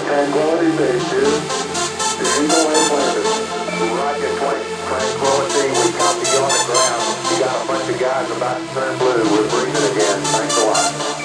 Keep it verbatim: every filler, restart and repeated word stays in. Tranquility Base is the Eagle implanted. Roger twenty, Tranquility, we copy you on the ground. We got a bunch of guys about to turn blue. We're breathing again. Thanks a lot.